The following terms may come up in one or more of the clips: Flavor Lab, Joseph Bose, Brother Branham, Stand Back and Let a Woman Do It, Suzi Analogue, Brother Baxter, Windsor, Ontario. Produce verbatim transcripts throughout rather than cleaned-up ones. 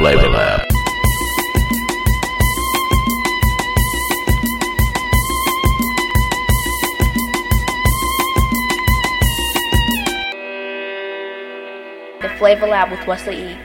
Flavor Lab. The Flavor Lab with Wesley E.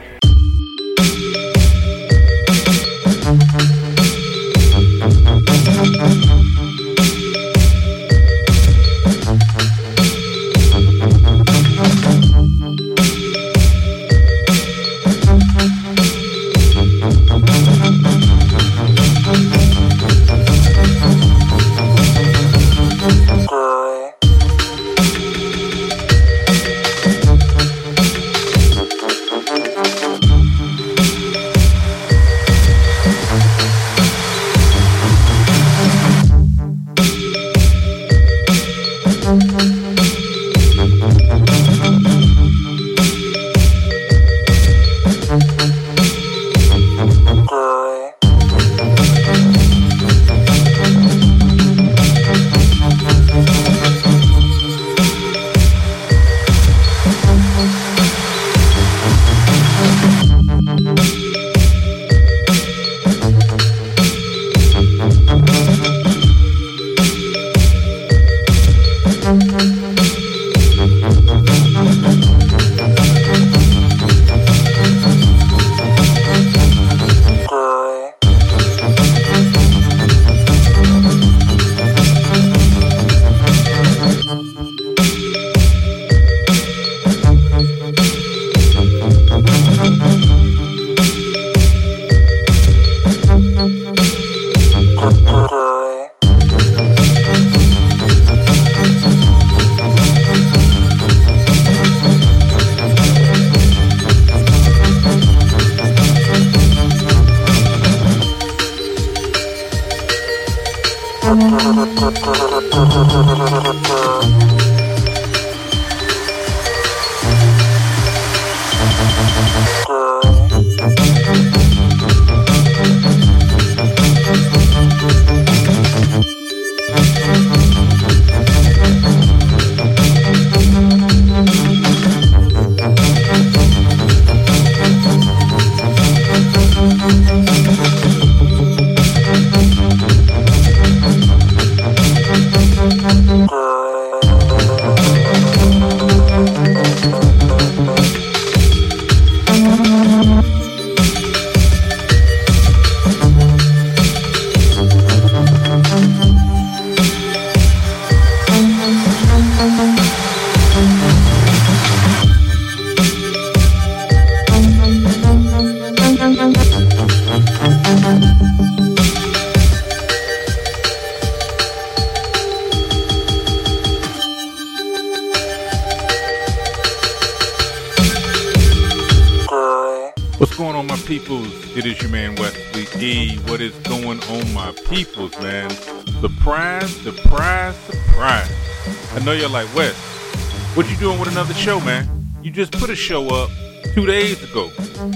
Show, man, you just put a show up two days ago.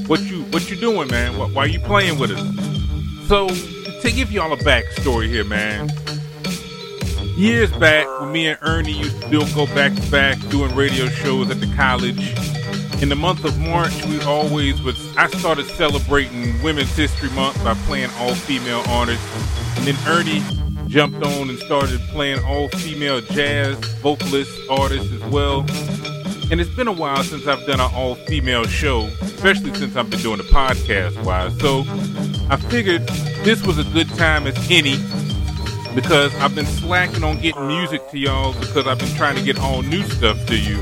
What you what you doing, man? Why, why are you playing with us? So to give y'all a backstory here, man. Years back, when me and Ernie used to do, go back to back doing radio shows at the college. In the month of March, we always was. I started celebrating Women's History Month by playing all female artists, and then Ernie jumped on and started playing all female jazz vocalists, artists as well. And it's been a while since I've done an all-female show, especially since I've been doing the podcast-wise. So I figured this was a good time as any because I've been slacking on getting music to y'all because I've been trying to get all new stuff to you.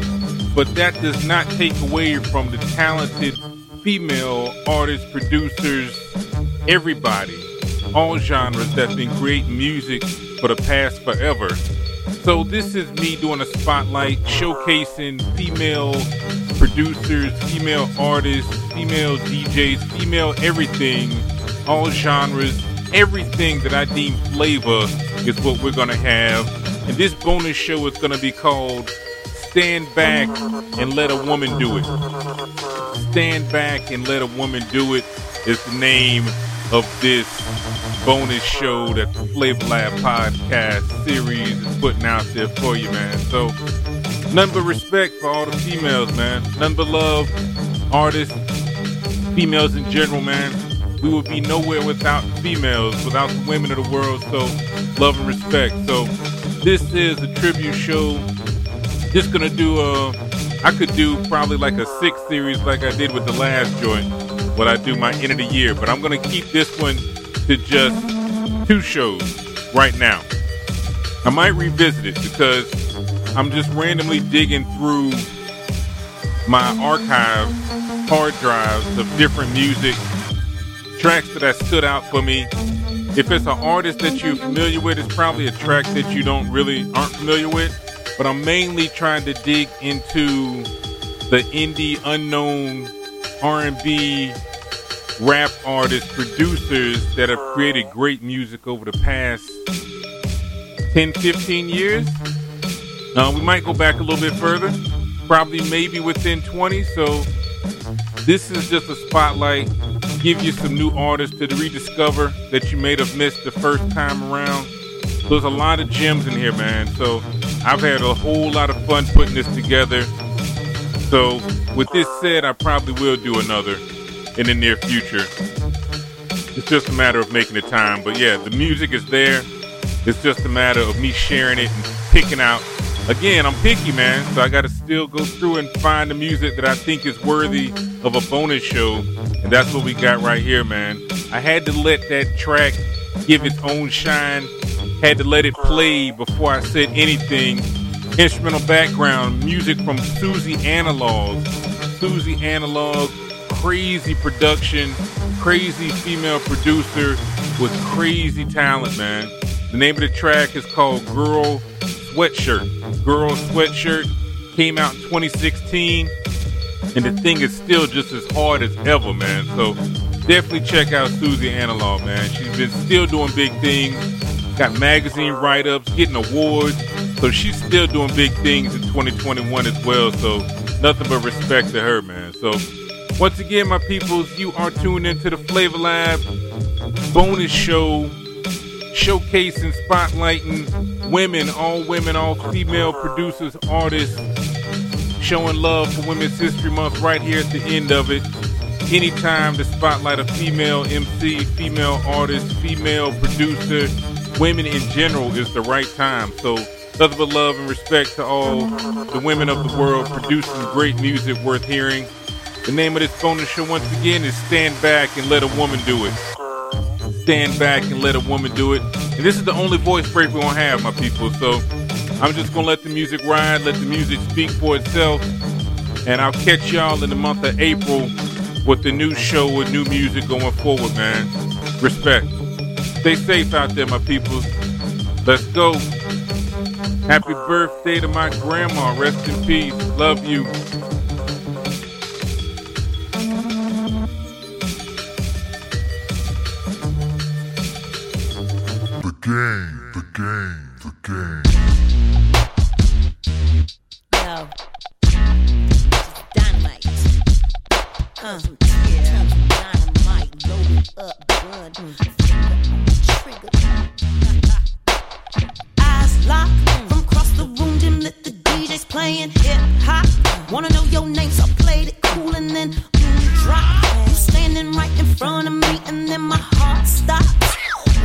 But that does not take away from the talented female artists, producers, everybody, all genres that's been creating music for the past forever. So this is me doing a spotlight showcasing female producers, female artists, female D Js, female everything, all genres, everything that I deem flavor is what we're going to have. And this bonus show is going to be called Stand Back and Let a Woman Do It. Stand Back and Let a Woman Do It is the name of this bonus show that the Flavor Lab podcast series is putting out there for you, man. So, none but respect for all the females, man. None but love, artists, females in general, man. We would be nowhere without females, without the women of the world. So love and respect. So this is a tribute show. Just gonna do a, I could do probably like a six series like I did with the last joint, what I do my end of the year. But I'm gonna keep this one to just two shows right now. I might revisit it because I'm just randomly digging through my archive hard drives of different music, tracks that have stood out for me. If it's an artist that you're familiar with, it's probably a track that you don't really aren't familiar with. But I'm mainly trying to dig into the indie, unknown, R and B, rap artists, producers that have created great music over the past ten, fifteen years. Uh, we might go back a little bit further, probably maybe within twenty. So this is just a spotlight, give you some new artists to rediscover that you may have missed the first time around. There's a lot of gems in here, man. So I've had a whole lot of fun putting this together. So with this said, I probably will do another in the near future. It's just a matter of making the time. But yeah, the music is there. It's just a matter of me sharing it and picking out. Again, I'm picky, man. So I got to still go through and find the music that I think is worthy of a bonus show. And that's what we got right here, man. I had to let that track give its own shine. Had to let it play before I said anything. Instrumental background music from Suzi Analogue. Suzi Analogue, crazy production, crazy female producer with crazy talent, man. The name of the track is called Girl Sweatshirt. Girl Sweatshirt came out in twenty sixteen, and the thing is still just as hard as ever, man. So definitely check out Suzi Analogue, man. She's been still doing big things. Got magazine write-ups, getting awards. So she's still doing big things in twenty twenty-one as well. So nothing but respect to her, man. So once again, my peoples, you are tuned into the Flavor Lab bonus show, showcasing, spotlighting women, all women, all female producers, artists, showing love for Women's History Month right here at the end of it. Anytime to spotlight a female M C, female artist, female producer, women in general is the right time. So nothing but love and respect to all the women of the world producing great music worth hearing. The name of this bonus show once again is Stand Back and Let a Woman Do It. Stand Back and Let a Woman Do It. And this is the only voice break we're going to have, my people. So I'm just going to let the music ride, let the music speak for itself. And I'll catch y'all in the month of April with the new show with new music going forward, man. Respect. Stay safe out there, my people. Let's go. Happy birthday to my grandma. Rest in peace. Love you. The game, the game, the game. Yo. Just dynamite. Uh, yeah. Dynamite. Loaded up, gun. Mm. Lock from across the room, dim lit, the D J's playing hip hop. Wanna know your name, so I played it cool and then boom drop. You standing right in front of me, and then my heart stops.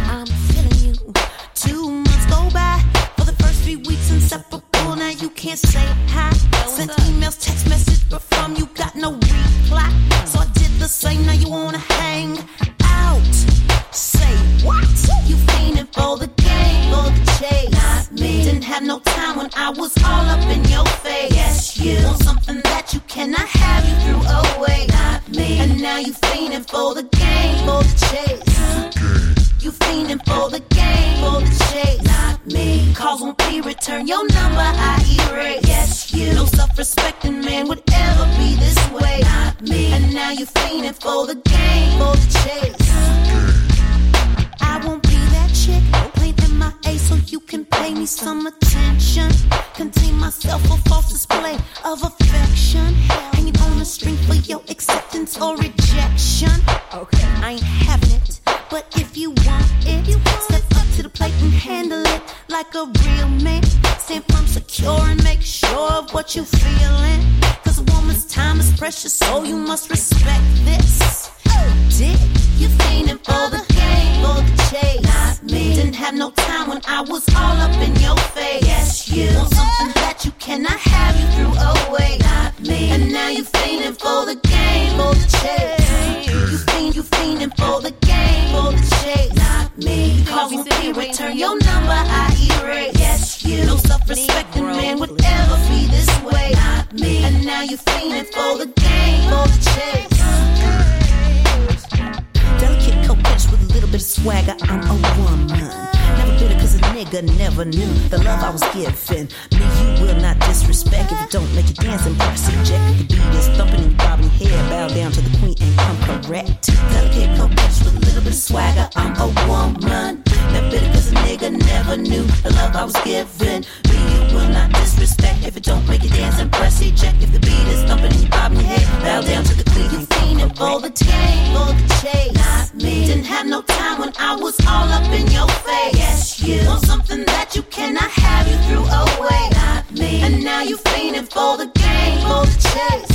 I'm feeling you. Two months go by, for the first three weeks inseparable. Now you can't say hi. Sent emails, text message, but from you got no reply. So I did the same. Now you wanna hang out? Say what? You fiending for the game, for the chase. Didn't have no time when I was all up in your face. Yes, you want something that you cannot have, you threw away. Not me. And now you fiending for the game, for the chase. You fiending for the game, for the chase. Not me. Calls won't be returned, your number I erase. Yes, you. No self-respecting man would ever be this way. Not me. And now you fiending for the game, for the chase. I won't be that chick. My A, so you can pay me some attention. Contain myself a false display of affection. Hanging on a string for your acceptance or rejection. Okay, I ain't having it, but if you want it, you want step it. Up to the plate and handle it like a real man. Stand firm, secure, and make sure of what you feeling. 'Cause a woman's time. time is precious, so you must respect this. Dick, you fiendin' for the game, for the chase. Not me. Didn't have no time when I was all up in your face. Yes, you want something that you cannot have, you threw away. Not me. And now you fiendin' for the game, for the chase. You fiend, you fiendin' for the game, for the chase. Not me. Cause when we return your number, I erase. Yes, you. No self-respecting man would ever be this way. Not me. And now you fiendin' for the game, for the chase. Delicate coquettish with a little bit of swagger, I'm a woman. Never did it cause a nigga never knew the love I was giving. Me, you will not disrespect. If you don't make it dance and press subject, the beat is thumping and bobbing head. Bow down to the queen and come correct. Delicate coquettish with a little bit of swagger, I'm a woman. Never did it cause a nigga never knew the love I was giving. Me, you will not disrespect. If you don't make it dance and press eject. If the beat is thumping and bobbing head, bow down to the queen and come correct. For the game, for the chase. Not me. Didn't have no time when I was all up in your face. Yes, you want something that you cannot have, you threw away. Not me. And now you fiending for the game, for the chase.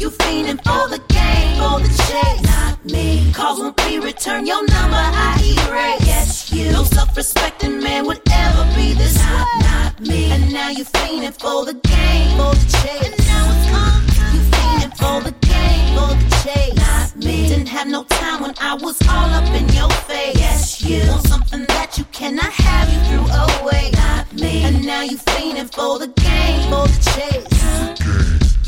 You fiending for the game, for the chase. Not me. Cause when we return your number, I erase. Yes, you. No self-respecting man would ever be this way. Not me. And now you fiending for the game, for the chase. And now it's on. You fiending for the game, for the chase. Not me. Didn't have no time when I was all up in your face. Yes, you want something that you cannot have, you threw away. Not me. And now you fiending for the game, for the chase.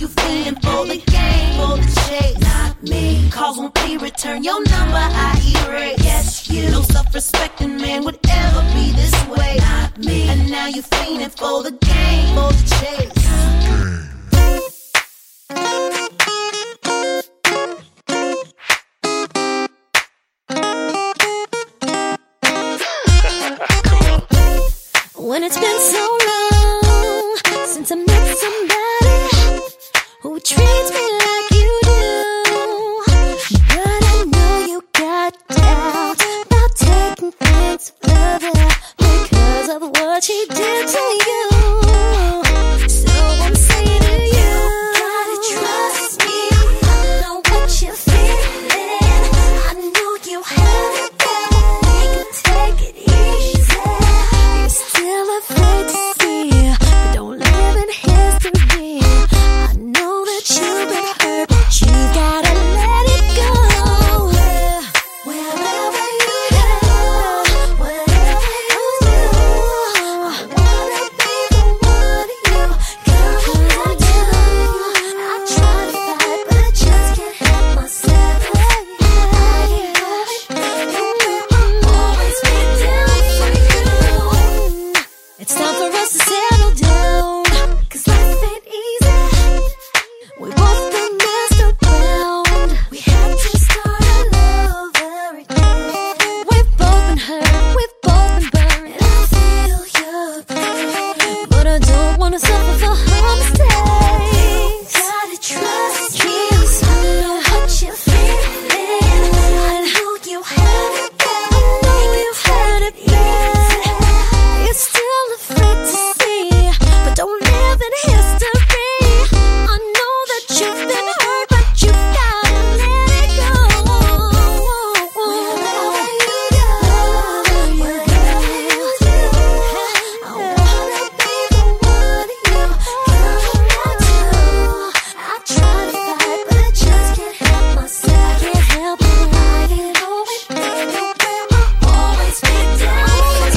You fiending for the game, for the chase. Not me. Cause when we return your number, I erase. Yes, you. No self-respecting man would ever be this way. Not me. And now you fiending for the game, for the chase. When it's been so long since I met somebody who treats me like you do, but I know you got doubts about taking things further because of what she did to you. So I'm saying to you, you gotta trust me. I know what you're feeling. I know you have it bad. We can take it easy. Still afraid to see, but don't live in history. I know that you've been hurt, but you gotta let it go. Wherever you go, whatever you do, I wanna be the one you got. Cause I do, I try to fight, but I just can't help myself. I love it, I'll always be down for you. It's time for us to settle down, cause life ain't easy. We both been messed around. We had to start all over again. We've both been hurt, we've both been burned. And I feel your pain, but I don't wanna suffer for her mistakes. You gotta trust me, I know what you're feeling. I know you have it bad, I know you had it bad. It's still afraid to see, but don't live in history. I know that you've been hurt, but you've gotta let it go. Wherever you go, whatever you do, I wanna be the one you got. I try to fight, but I just can't help myself. I can't help it. I can always be the way I've always been down. Always been down for you.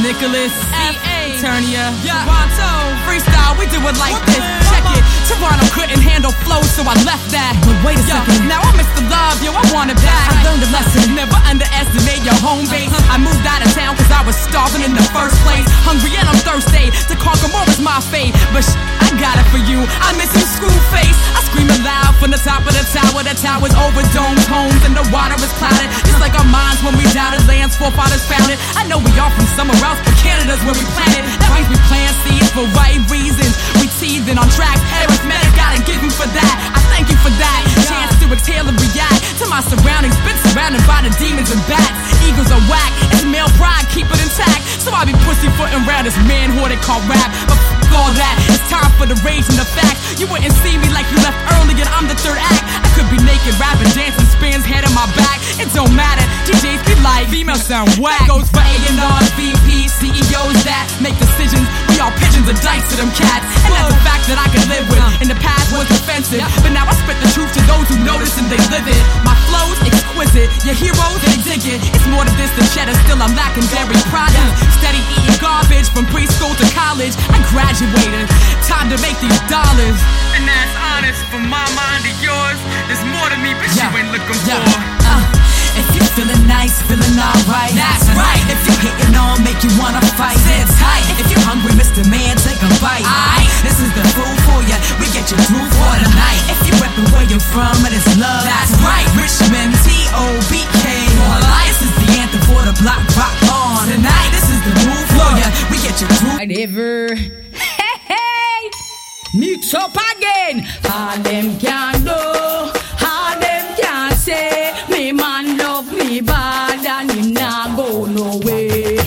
Nicholas, C A, Turnia, yeah. Toronto, freestyle, we do it like this. Check it. Toronto couldn't handle flow, so I left that. But wait a yo, second, now I miss the love, yo, I want it back. I learned a lesson, never underestimate your home base. I moved out of town cause I was starving in the first place. Hungry and I'm thirsty, to conquer more is my fate. But sh- I got it for you, I miss you, screw face. I scream aloud from the top of the tower. The tower's over domed homes and the water is clouded. Just like our minds when we doubted, lands forefathers founded. I know we all from somewhere else, but Canada's where we planted. That means we plant seeds for right reasons. We teething on tracks, arithmetic, gotta give you for that. I thank you for that. Chance to exhale and react to my surroundings. Been surrounded by the demons and bats. Eagles are whack, it's male pride, keep it intact. So I be pussyfooting round this manhood they call rap. But f*** all that, it's time for the rage and the facts. You wouldn't see me like you left early and I'm the third act. I could be naked, rapping, dancing, spins, head on my back. It don't matter, D Js be like, female sound whack. That goes for A and R's, V Ps, C E Os that make decisions. We all pigeons and dice to them cats. And that's a fact that I can live with. In the past was offensive, but now I spit the truth to those who notice and they live it. My flow's exquisite, your heroes, they dig it. It's more than this than cheddar, still I'm lacking dairy products. Steady eating garbage from preschool to college. I graduated, time to make these dollars. And that's honest from my mind to yours. There's more to me, but yeah. you ain't looking yeah. for uh, if you're feeling nice, feeling alright. That's right. If you're hitting on, make you wanna fight. Sit tight. If you're hungry, Mister Man, take a bite. Aight. This is the food for ya. We get you through for the night. If you reppin' where you're from, and it's love. That's right. Richmond, T O B K. For life. This is the anthem for the block. Rock on tonight. This is the move for ya. We get you through. I never. Hey, hey. Mix up again. All them can do. All them can say. Me man love me bad and him nah go no way.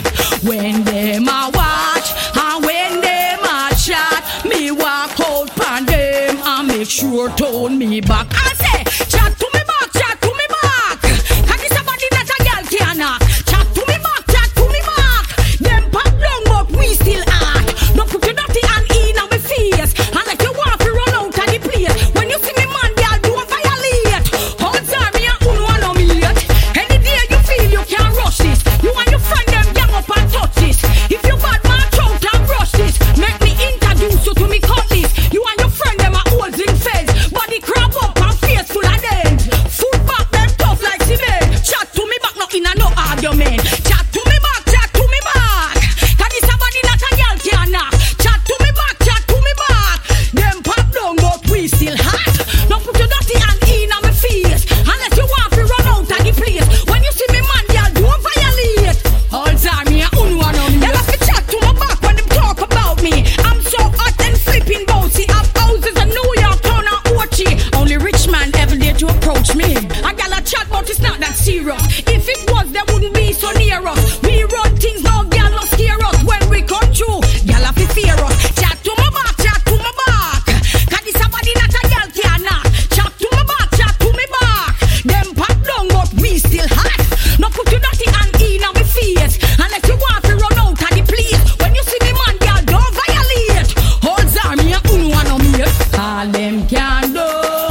When them a watch and when them a chat, me walk out pon them and make sure turn me back. I say, chat to me back, chat to me back. Can this a body that a girl can knock? Chat to me back, chat to me back. Them pop long up, we still act. No put your dirty hand in our face. And if you want to run out of the place, when you see me man, girl, don't violate. Hold on me and uno and no me yet. Any day you feel you can rush this, you and your friend them gang up and touch this. If you bad man, throw and brush this. Make me introduce you to me colleagues. You and your friend them are old in feds. Body crab up and face full of them. Foot back them tough like cement. Chat to me back, not in a no argument. Chat to me back, chat to me back. Can this a body that a girl can knock? Chat to me back, chat to me back. Them pop down but we still hot. Now put your dirty hand in on my face. Unless you want to run out of the place. When you see me man, girl, don't violate. All time me a uno and no me. Them have to chat to my back when them talk about me. I'm so hot and flipping bouncy. I've houses in New York, town and Ochi. Only rich man ever dare to approach me. A gal a chat but it's not that serious. If it was, they wouldn't be so near us. We run things now, gal no scare us. When we come through, gal have to fear us. Chat to my back, chat to my back. Can this a body that a gal can knock? Chat to my back, chat to me back. Them pop down but we still hot. Now put your dirty hand in on my face. And if you want to run out of the place, when you see me man, girl, don't violate. Hold on me and uno and no me. All them can do,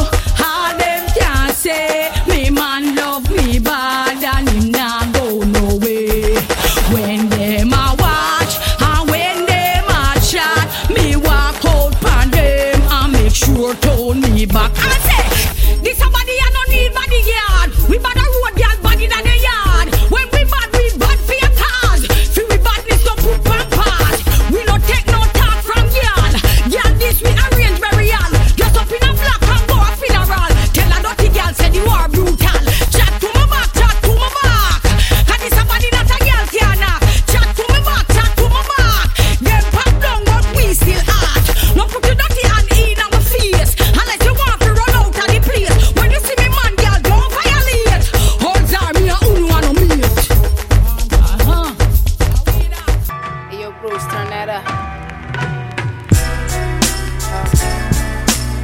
all them can say. Me man love me bad and him nah go no way. When them a watch and when them a chat, me walk out pon them and make sure turn me back. I say, this a body I no need body yard. We bad a road girl body than a yard. When we bad, we bad for your cause. Feel we badness no put pampers. We no take no talk from girl. Girl this we arrange burial. Dress up in a black and go a funeral. Tell a dirty girl say the war brutal. Chat to my back, chat to my back. Can this a body that a girl can knock? Chat to my back, chat to my back. Them pop down but we still hot. No put your dirty hand in on my face. Unless you want to run out of the place. When you see me man, girl, don't violate. Hold on me and uno and no me. Uh-huh. Hey, yo, Bruce, turn that up. Uh,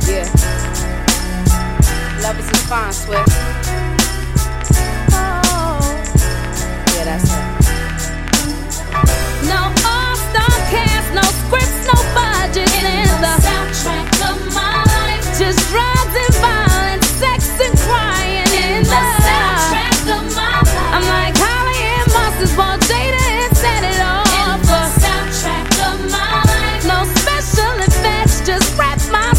yeah. Love is a fine sweat. Oh. Yeah, that's it. No all-star cast, no scripts, no budget in the soundtrack of my life. Just drugs and violence, sex and crying in the soundtrack of my life. I'm like Holly and Monsters, while Jada and set it off. In the soundtrack of my life. No special effects, just rap my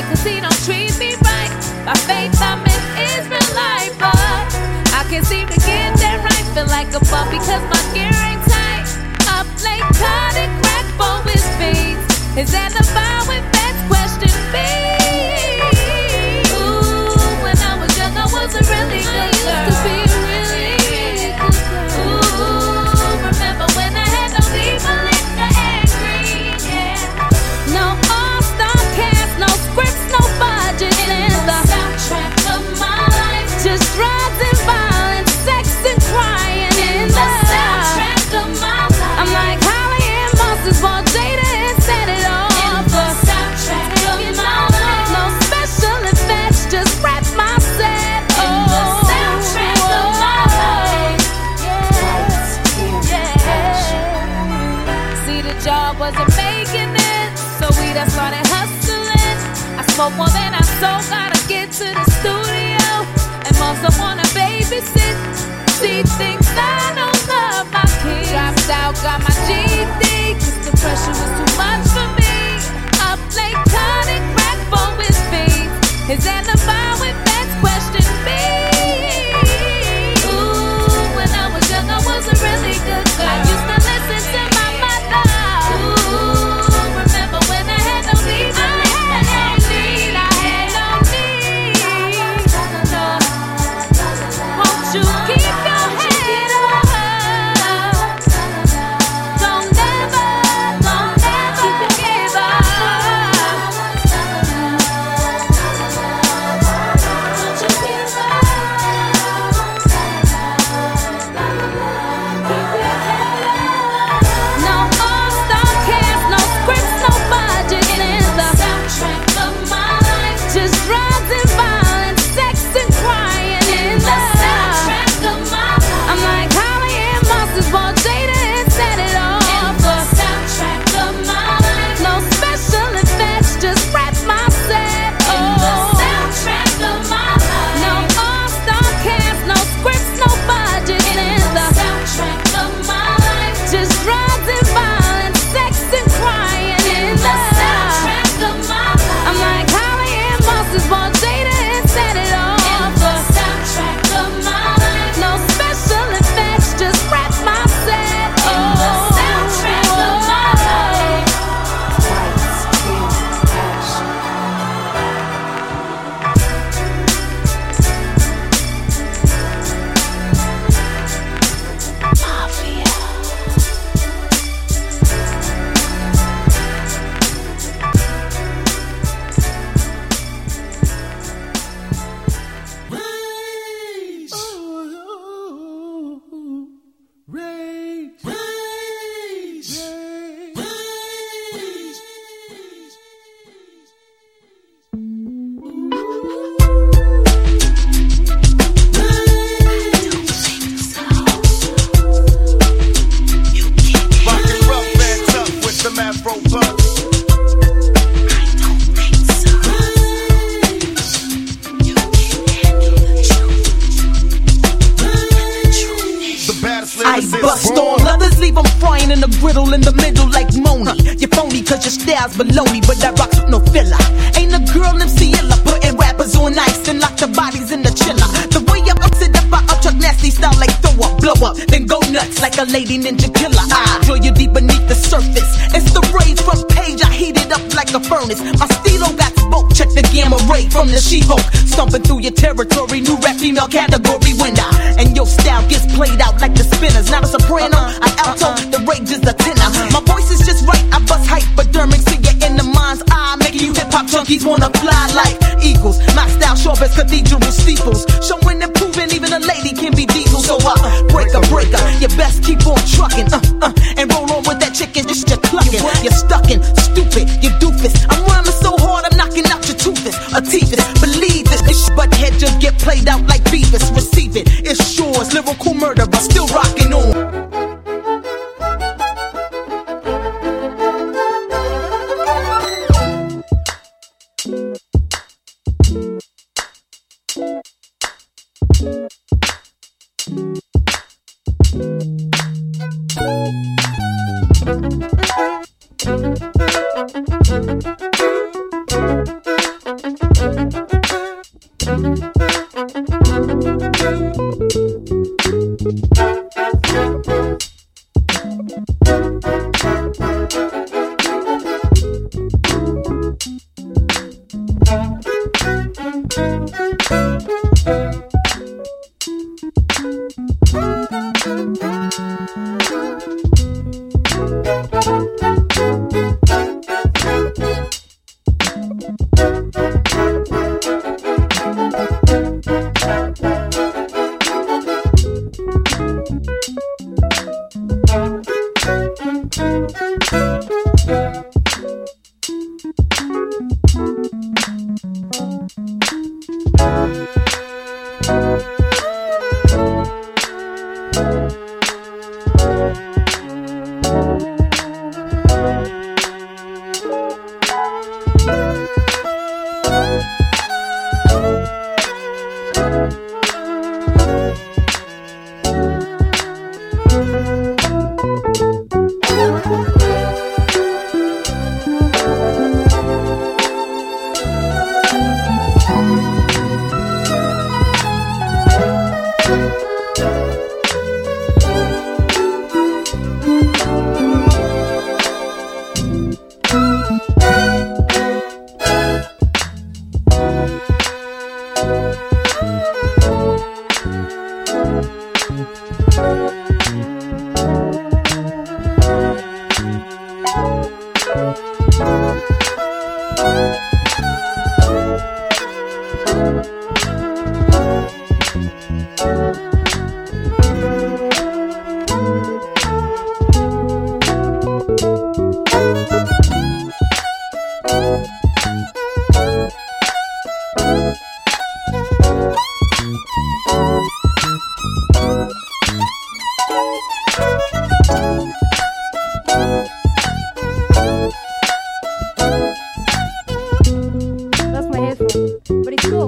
like cause he don't treat me right. By faith I'm an Israelite, but I can't seem to get that right. Feel like a bum because my gear ain't tight. Up late, cut and crack for his feet. Is that the vibe with that question me? Ooh, when I was young I was a really good girl. I used to be really good girl. Ooh, remember when I had no evil in the angry, yeah. No all-star cast, no scripts, no budget in the soundtrack of my life. Just drugs and violence, sex and crying in the soundtrack of my life. I'm like Holly and Monsters, while Jada and set it all. Wasn't making it, so we done started hustling. I spoke more than I sold, gotta get to the studio, and also wanna babysit. She thinks I don't love my kids. Dropped out, got my G D, 'cause the pressure was too much for me. Up late, cut and crack for his feet. Is that the vibe with that question me? Ooh, when I was young, I was a really good girl. I used to listen to my mother.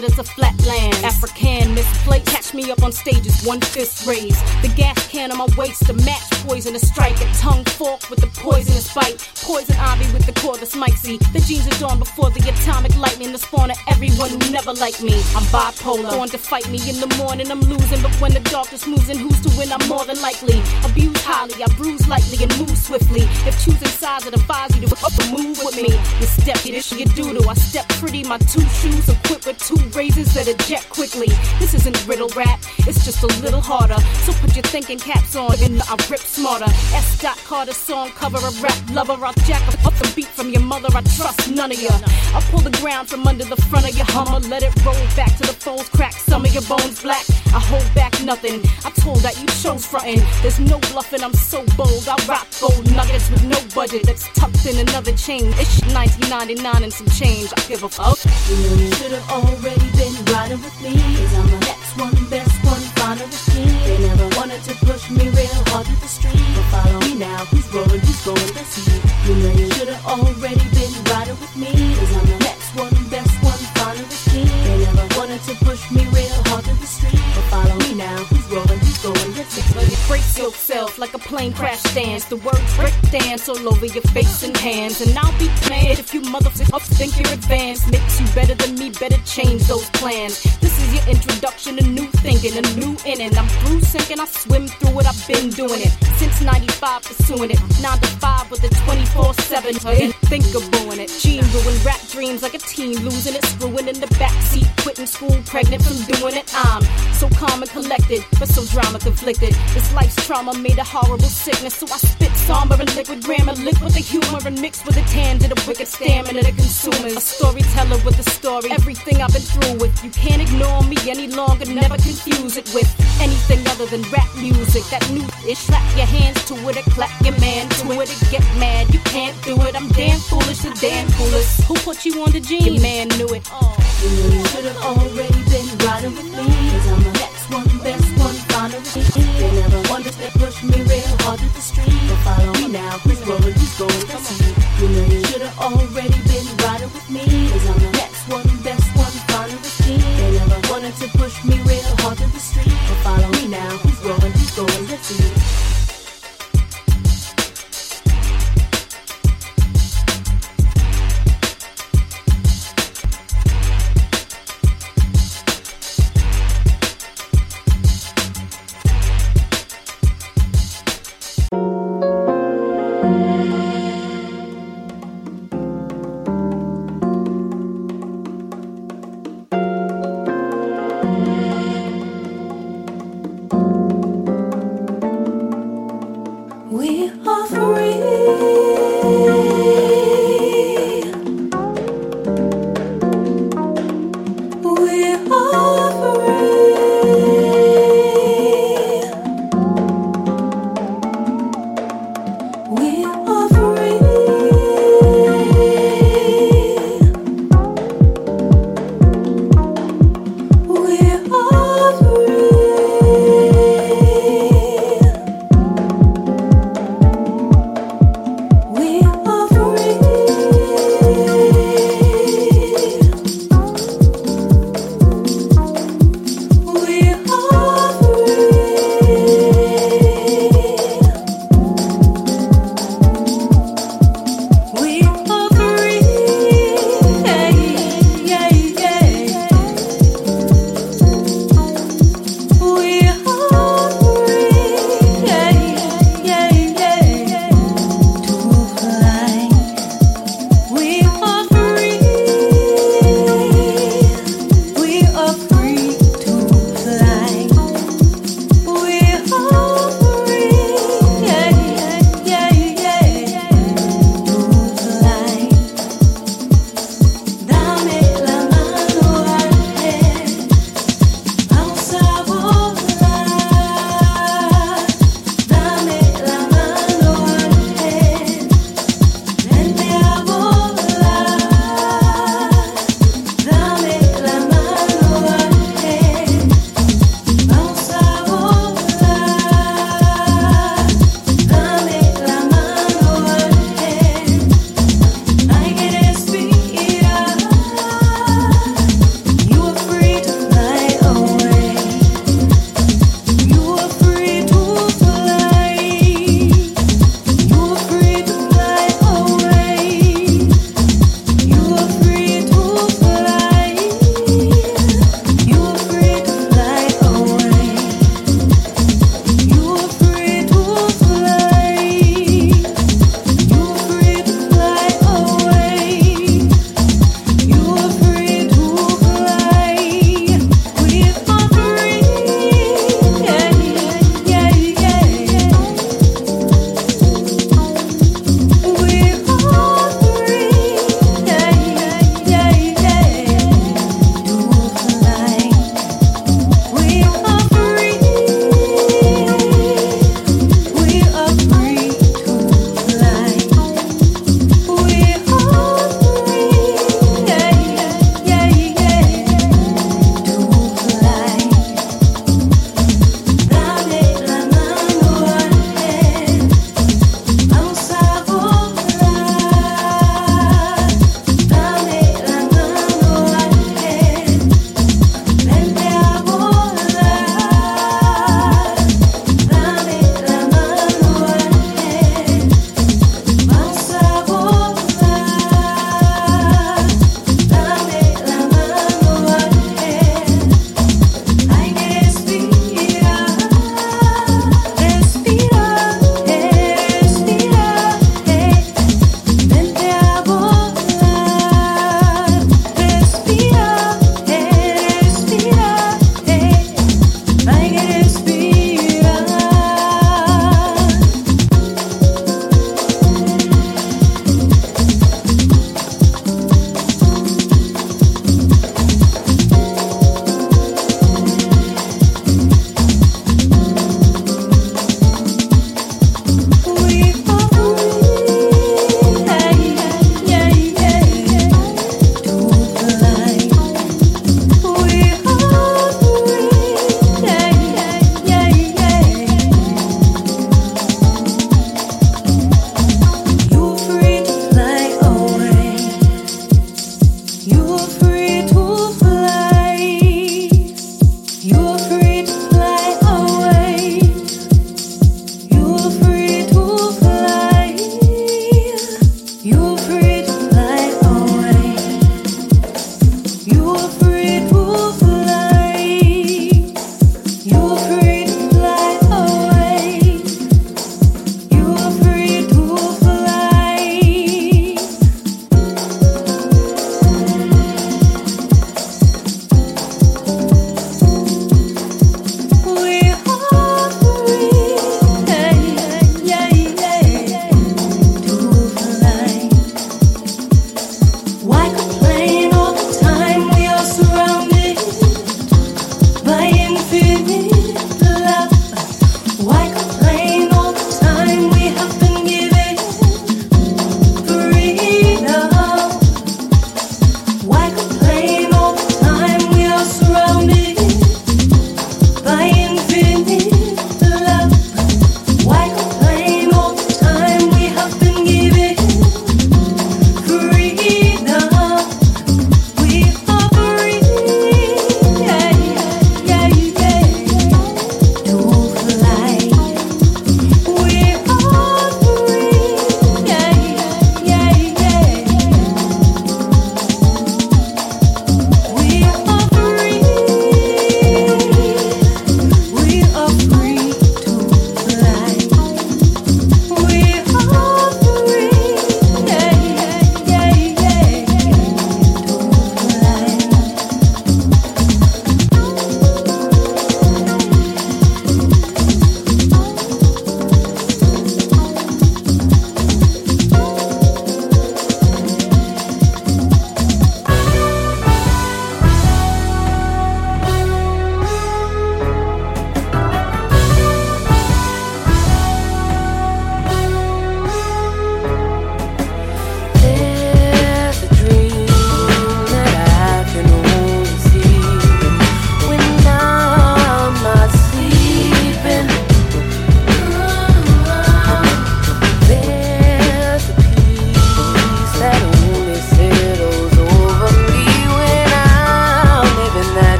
It's a flatland, African misplaced. Catch me up on stages, one fist raised. The gas can on my waist, a match poison, a strike, a tongue fork with the poisonous bite. Poison Ivy with the Corvus Mikesy. The jeans are dawn before the atomic lightning. The spawn of everyone who never liked me. I'm bipolar, born to fight me. In the morning I'm losing, but when the darkness moves and who's to win, I'm more than likely. Abuse highly, I bruise lightly and move swiftly. If choosing sides, I'd advise you to up and move with me. This step, this your doodle. I step pretty, my two shoes equipped with two razors that eject quickly. This isn't riddle rap, it's just a little harder. So put your your thinking caps on, and I rip smarter. S. Carter song cover, a rap lover. I'll jack up the beat from your mother. I trust none of ya. I'll pull the ground from under the front of your Hummer. Let it roll back to the phones, crack some of your bones black. I hold back nothing. I told that you chose frontin'. There's no bluffing. I'm so bold. I rock gold nuggets with no budget. That's tucked in another chain. It's nineteen ninety-nine and some change. I give a fuck. You know you should have already been riding with me. 'Cause I'm the next one, best one, finer with me. They never wanted to push me real hard to the street. But follow me now. Who's rolling? Who's going? Let's see. You know you should have already been riding with me. 'Cause I'm the next one, best one, finer with me. They never wanted to push me real hard to the street. But follow me now. Who's rolling? Who's going? Let's see. Brace yourself like a plane crash dance. The words break dance all over your face and hands. And I'll be mad if you motherfuckers think you're advanced. Makes you better than me, better change those plans. This is your introduction to new thinking, a new inning. I'm through sinking, I swim through it, I've been doing it. Since ninety-five, pursuing it. nine to five with a twenty-four seven. Unthinkable in it. Gene ruin rap dreams like a teen, losing it, screwing in the backseat, quitting school, pregnant from doing it. I'm so calm and collected, but so drama conflicted. It's life's trauma made a horrible sickness, so I spit somber and liquid grammar, live with the humor and mix with the tan to the wicked stamina to consumers. A storyteller with a story, everything I've been through with. You can't ignore me any longer, never confuse it with anything other than rap music. That new ish, slap your hands to it and clap your man to it and get mad. You can't do it, I'm damn foolish, the damn foolish. Who put you on the gene? Your man knew it. Oh. You should've already been riding with me, 'cause I'm the next one, best one, final with me. They never wondered they pushed me real hard at the street. But follow me now, who's rolling, who's going, come on. You know you should've already been riding with me, 'cause I'm the next one, best one, final with me. They never wanted to push me real hard at the street. But follow me now, who's rolling, who's going, let's see.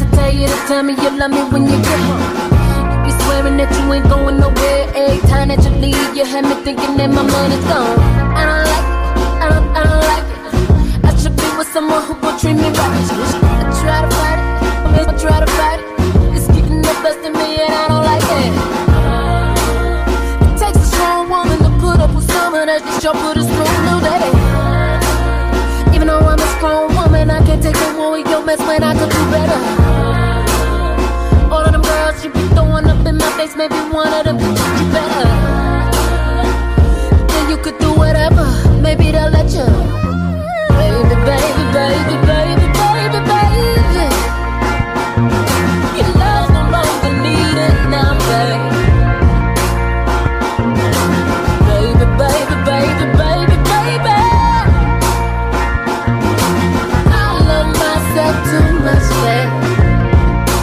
to tell you to tell me you love me when you get home. You be swearing that you ain't going nowhere. Every time that you leave, you have me thinking that my money's gone. I don't like it, I don't, I don't like it. I should be with someone who gon' treat me right. I try to fight it, I try to fight it. It's getting the best of me and I don't like it. It takes a strong woman to put up with someone that sure put us through a new day. Even though I'm a strong woman, I can't take it with your mess when I could do better. All of them girls you be throwing up in my face, maybe one of them could treat you better. Then you could do whatever, maybe they'll let you. Baby, baby, baby, baby, baby, baby. Your love no longer needed now, baby. Baby, baby, baby, baby, baby. Too much way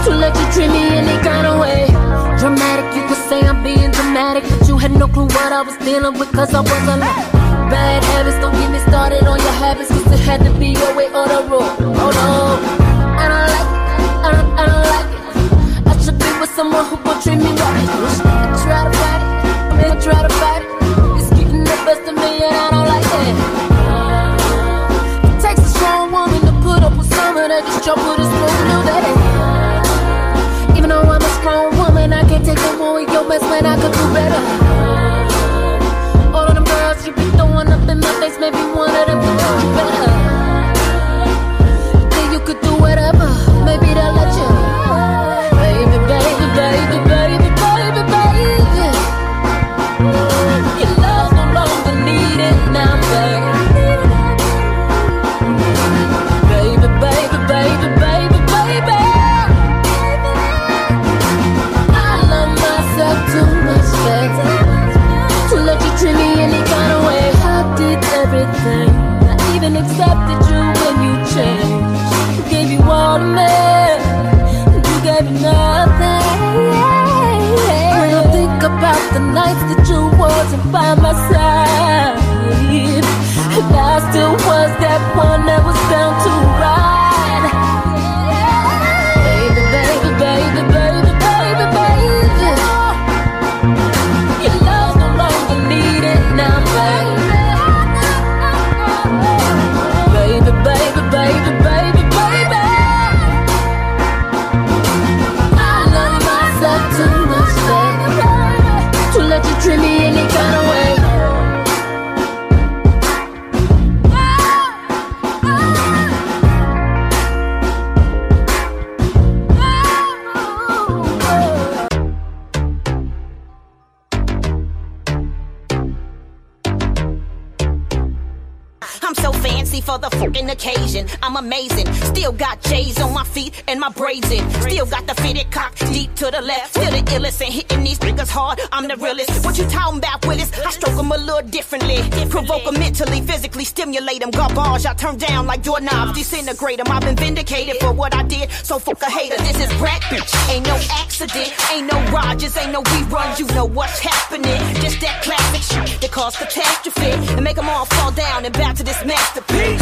to let you treat me any kind of way. Dramatic, you could say I'm being dramatic, but you had no clue what I was dealing with, cause I was a lot. Bad habits, don't get me started on your habits, cause it had to be your way or the rule. Oh no, I don't like it, I don't, I don't like it. I should be with someone who gon' treat me right. I try to fight it, I try to fight it. It's getting the best of me and I don't like it. That just jump with a spoon, no baby. Even though I'm a strong woman, I can't take no more of your mess when I could do better. All of them girls you be throwing up in my face, maybe one of them could do you better. Then you could do whatever, maybe they'll let you. Baby, baby, baby, baby, baby, baby. Your love no longer needed now, baby. Treat me any kind of way. I did everything. I even accepted you when you changed. I gave you all to me. You gave me nothing. When I think about the nights that you wasn't by my side, and I still was that one that was down to ride. Baby, baby, baby, baby, baby, baby. Your love no longer needs. Now, baby, baby, baby, baby, baby, baby. I love myself too much, baby, to let you treat me any kind of way. For the fucking occasion, I'm amazing. Still got J's on my feet and my braids in. Still got the fitted cock deep to the left. Still the illest and hitting these niggas hard. I'm the realest. What you talking about, Willis? I stroke them a little differently. Provoke them mentally, physically stimulate them. Garbage, I turn down like doorknobs. Disintegrate them. I've been vindicated for what I did. So fuck a hater. This is Brad, bitch. Ain't no accident. Ain't no Rodgers. Ain't no reruns. You know what's happening. Just that classic shit that caused catastrophe. And make them all fall down and bow to this masterpiece.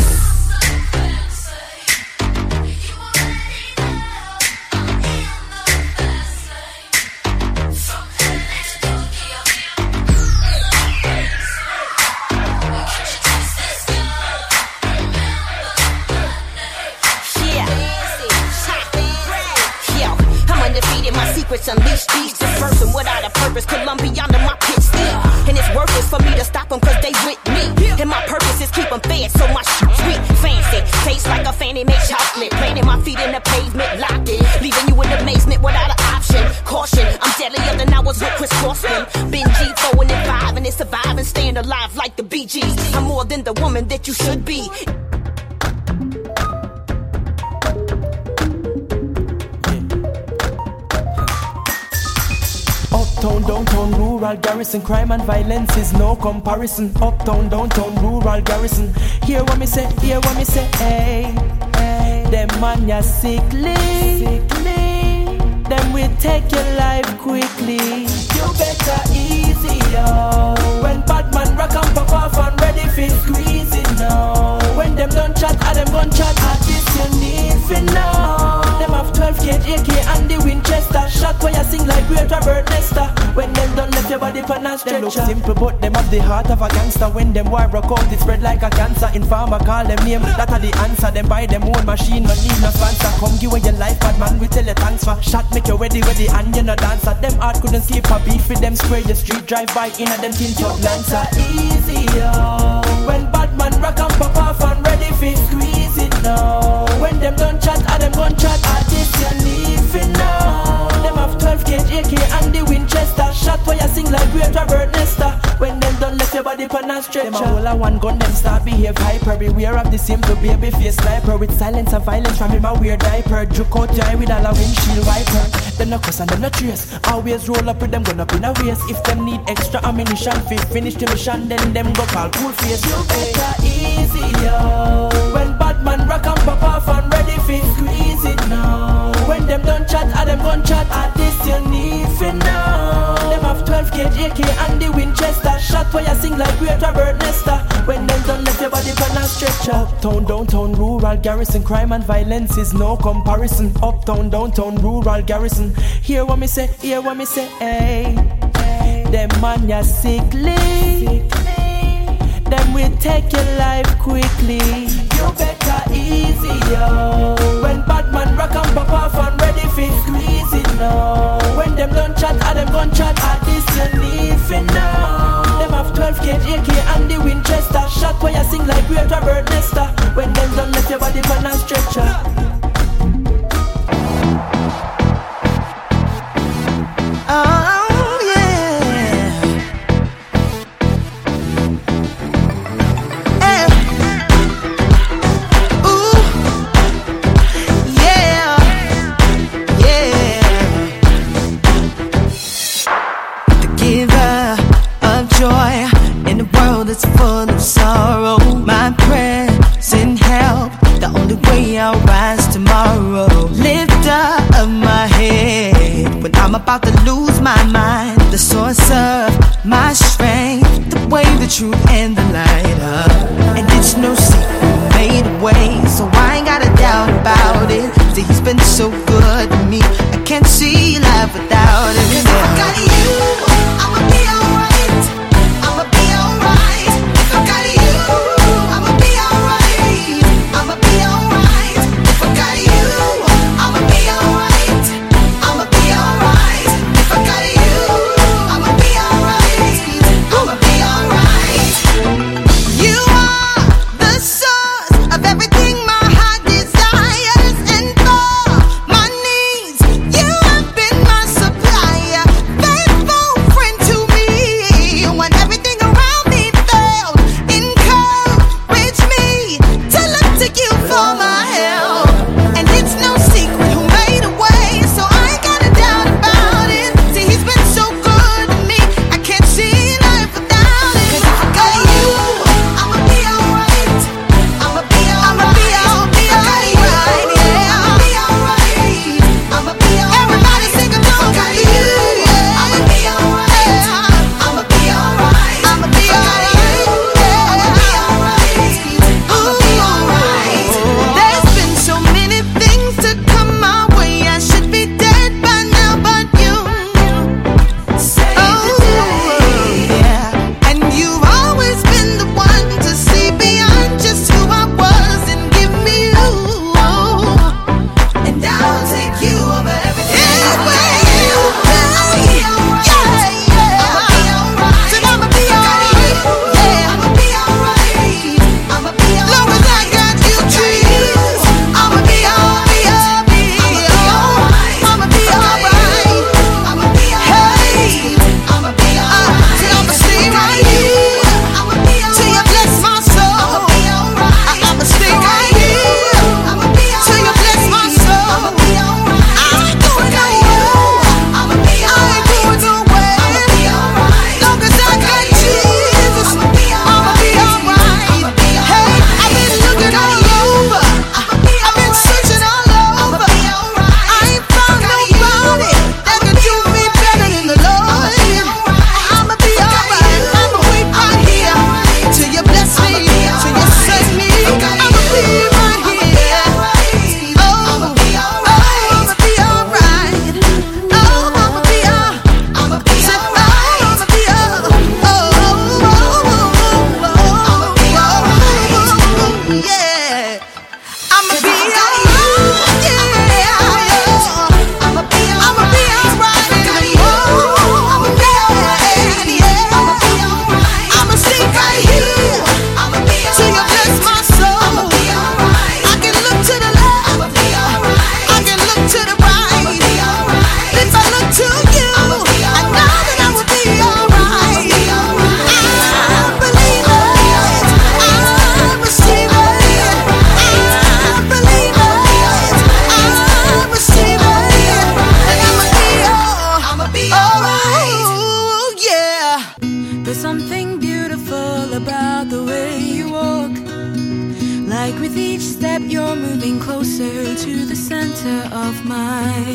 Unleash these, disperse them without a purpose. Colombiana, my pitch stick. And it's worthless for me to stop them cause they with me. And my purpose is keep them fed so my shit sweet. Fancy, tastes like a fanny made chocolate. Planting my feet in the pavement, locked it. Leaving you in amazement without an option. Caution, I'm deadlier than I was with Chris Crossman. Been G four and then five and it's surviving, staying alive like the B Gs. I'm more than the woman that you should be. Uptown, downtown, rural garrison. Crime and violence is no comparison. Uptown, downtown, rural garrison. Hear what me say, hear what me say. Hey, hey. Them man ya sickly, sickly. Them we take your life quickly. You better easy now. When bad man rock and pop off and ready for squeezing now. When them don't chat, and them gon' chat. At this you need for now. Them have twelve gauge, A K and the Winchester. Shot where you sing like great Robert Nesta. When them done left your body pan and stretcher. Them look simple but them have the heart of a gangster. When them wire broke out it spread like a cancer. Informer call them name, that are the answer. Them buy them own machine, no need no sponsor. Come give away your life bad man, we tell you thanks for. Shot make you ready ready and you no dancer. Them heart couldn't skip a beef with them spray. The street drive by in a them tin top lancer. Easier when bad man rock and pop off and ready fit squeeze it now. When them don't chat and them gon' chat artists you leaving now. Them have twelve gauge, A K and the Winchester. Shot for you sing like great Robert Nesta. When them don't left your body pan and stretcher. Them a whole a one gun, them start behave hyper. Beware of the same to baby face sniper. With silence and violence from him a weird diaper. Juke out your eye with all a windshield wiper. Them no cuss and them no trace. Always roll up with them gun up in a waist. If them need extra ammunition, fi finish the mission, then them go call cool face. You better easier when bad man rock and pop off and ready fi squeeze it now. When them don't chat and them gon' chat at this you need fi now. Them have twelve gauge, A K and the Winchester. Shot where you sing like great Robert Nesta. When them don't let your body pan and stretch. Uptown, downtown, rural, garrison. Crime and violence is no comparison. Uptown, downtown, rural, garrison. Hear what me say, hear what me say, hey, hey. Them man ya sickly. sickly Them will take your life quickly. You better easier when bad man rock and pop off and ready fi squeeze it now. When them don't chat and them gon' chat at this you leaving now. Them have twelve gauge, A K and the Winchester. Shot where you sing like great Robert Nesta. When them don't let your body pan and stretcher. Oh yeah. Hey. Ooh. Yeah. Yeah. The giver of joy in a world that's full of sorrow. My present help, the only way I'll rise tomorrow. Lifter of my head when I'm about to lose my mind, the source of my strength, the way, the truth, and the light up. And it's no secret, made a way, so I ain't got a doubt about it. See, he's been so good to me, I can't see life without him. If I got you, I'ma be alright. I'ma be alright. If I got you, I'ma be alright. I'ma be alright. If I got you, I'ma be alright. I'ma be alright. Baby!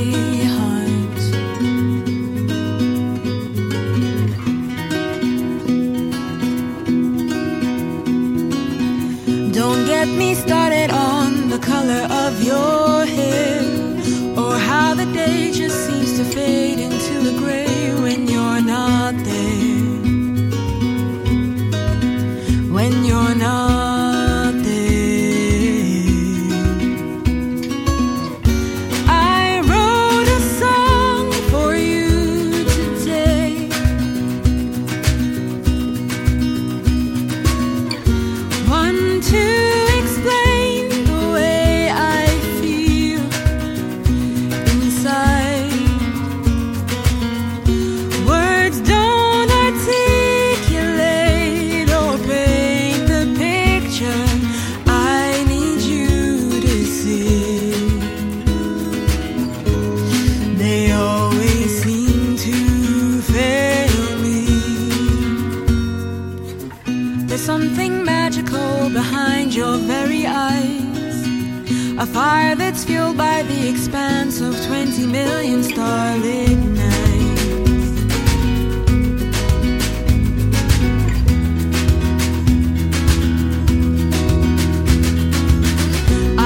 heart. Don't get me started on the color of your hair, or how the day just seems to fade into the gray when you're not there. When you're not there, I wrote a song for you today. One to explain the way I feel inside. Words don't articulate or paint I need you to see. They always seem to fail me. There's something magical behind your very eyes, a fire that's fueled by the expanse of twenty million starlit nights. I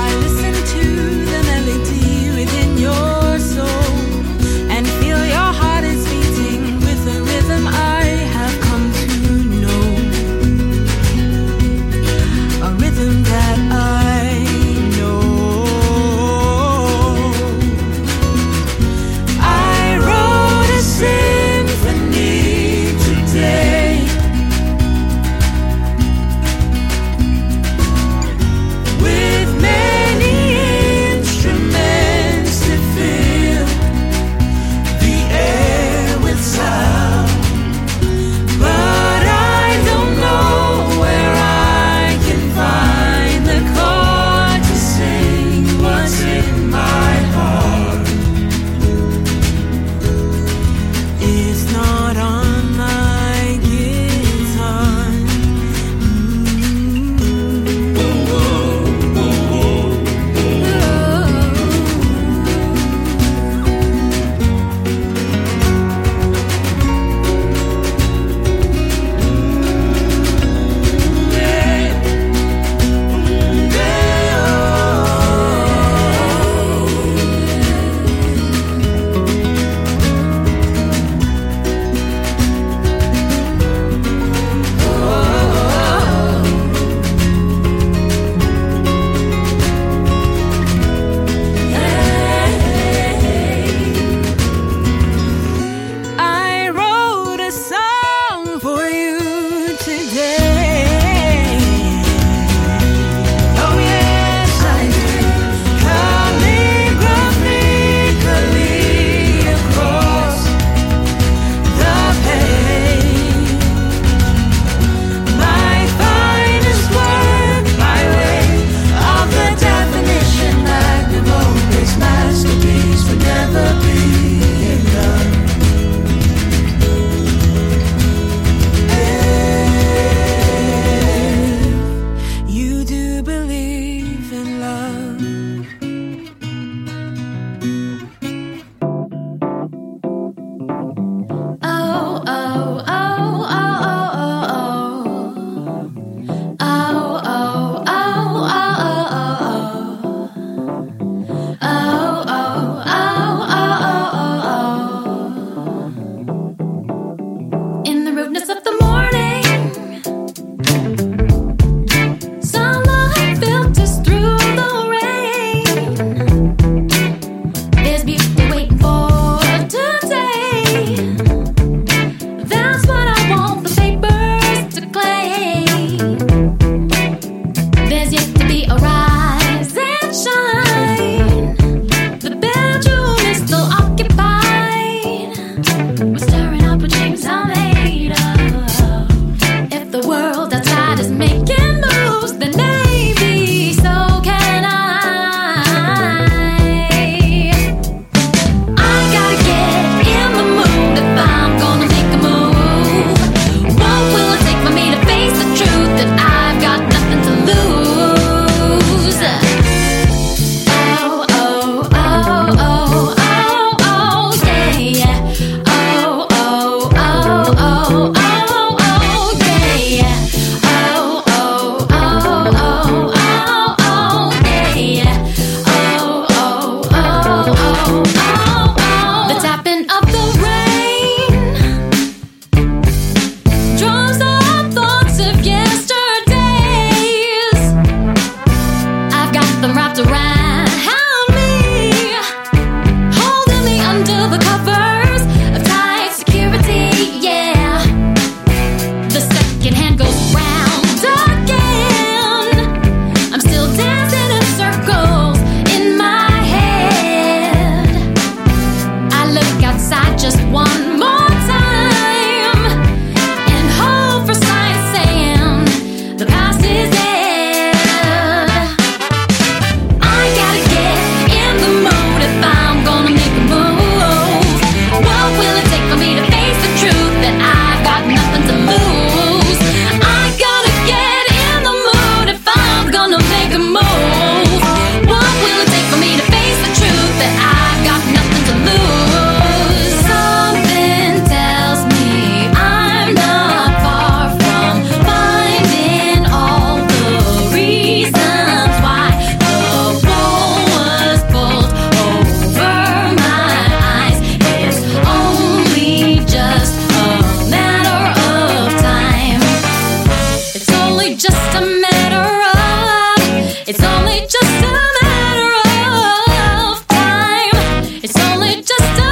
It's my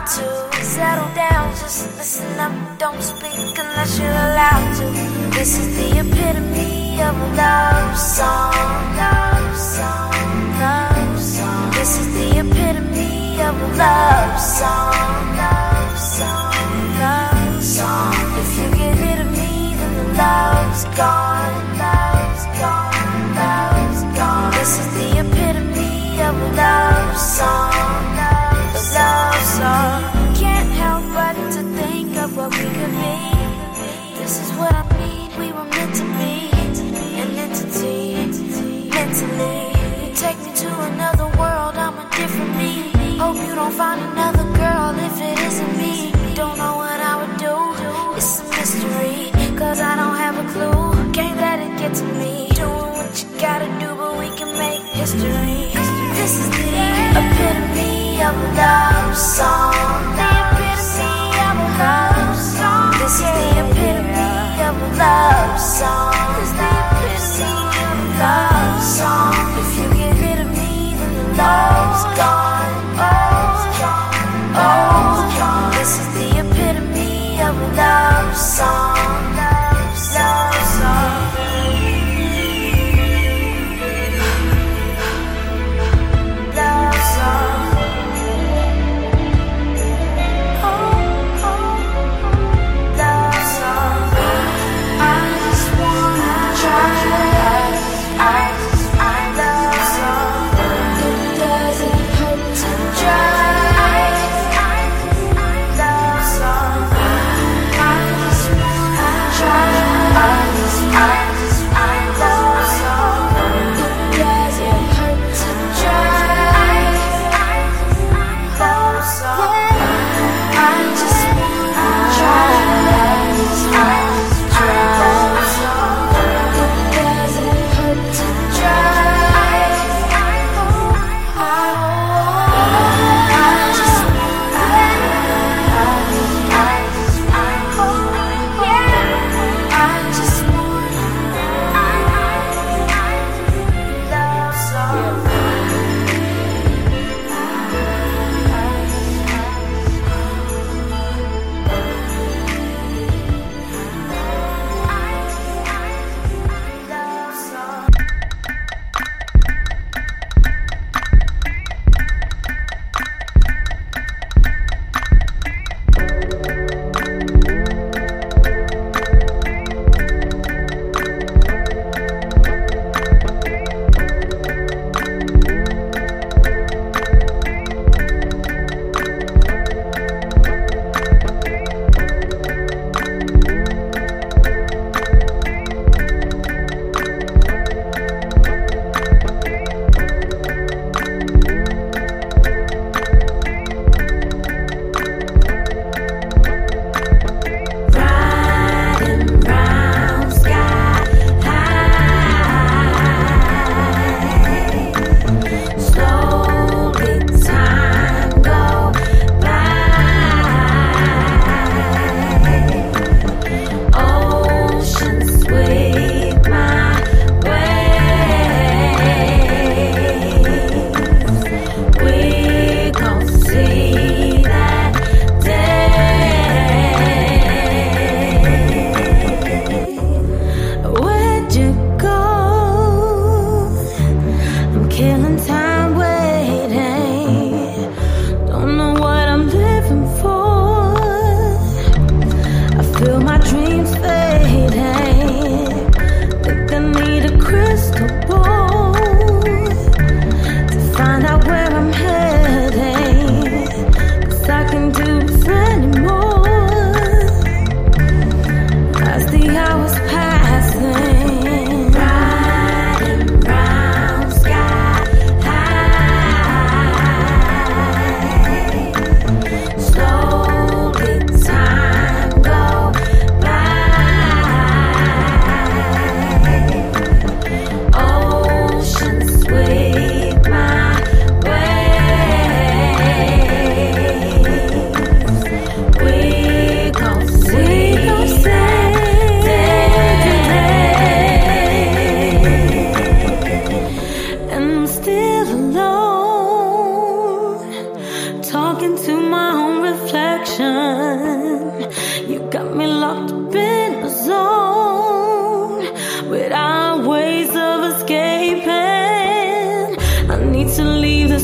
To settle down, just listen up, don't speak unless you're allowed to. This is the epitome of a love song, love song, love song. This is the epitome of a love song, love song, love song. If you get rid of me, then the love's gone, love's gone, love's gone. This is the epitome of a love song. Can't help but to think of what we could be. This is what I mean, we were meant to be. An entity, mentally. You take me to another world, I'm a different me. Hope you don't find another girl if it isn't me. Don't know what I would do, it's a mystery. Cause I don't have a clue, can't let it get to me. Doing what you gotta do, but we can make history. This is the epitome of a love song. The epitome of a love song. This is the epitome of a love song. This is the epitome of a love song. If you get rid of me, then the love's gone. Love's gone. Love's gone. This is the epitome of a love song. Love song. One.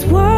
this world.